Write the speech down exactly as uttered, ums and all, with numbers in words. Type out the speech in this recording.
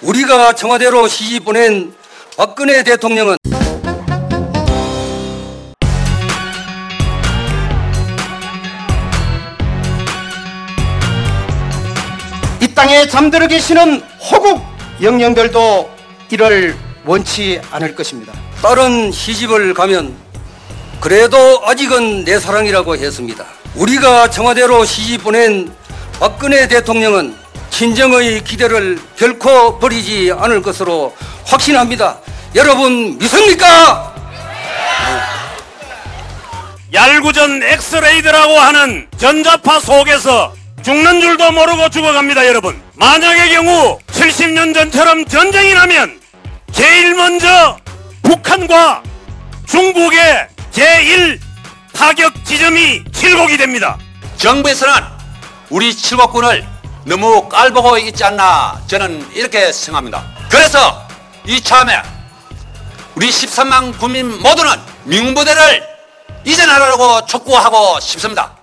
우리가 청와대로 시집 보낸 박근혜 대통령은 이 땅에 잠들어 계시는 호국 영령들도 이를 원치 않을 것입니다. 다른 시집을 가면 그래도 아직은 내 사랑이라고 했습니다. 우리가 청와대로 시집 보낸 박근혜 대통령은 친정의 기대를 결코 버리지 않을 것으로 확신합니다. 여러분 믿습니까? 네. 얄구전 엑스레이드라고 하는 전자파 속에서 죽는 줄도 모르고 죽어갑니다. 여러분, 만약의 경우 칠십 년 전처럼 전쟁이 나면 제일 먼저 북한과 중국의 제일 타격 지점이 칠곡이 됩니다. 정부에서는 우리 칠곡군을 너무 깔보고 있지 않나, 저는 이렇게 생각합니다. 그래서 이참에 우리 십삼만 국민 모두는 민군부대를 이전하라고 촉구하고 싶습니다.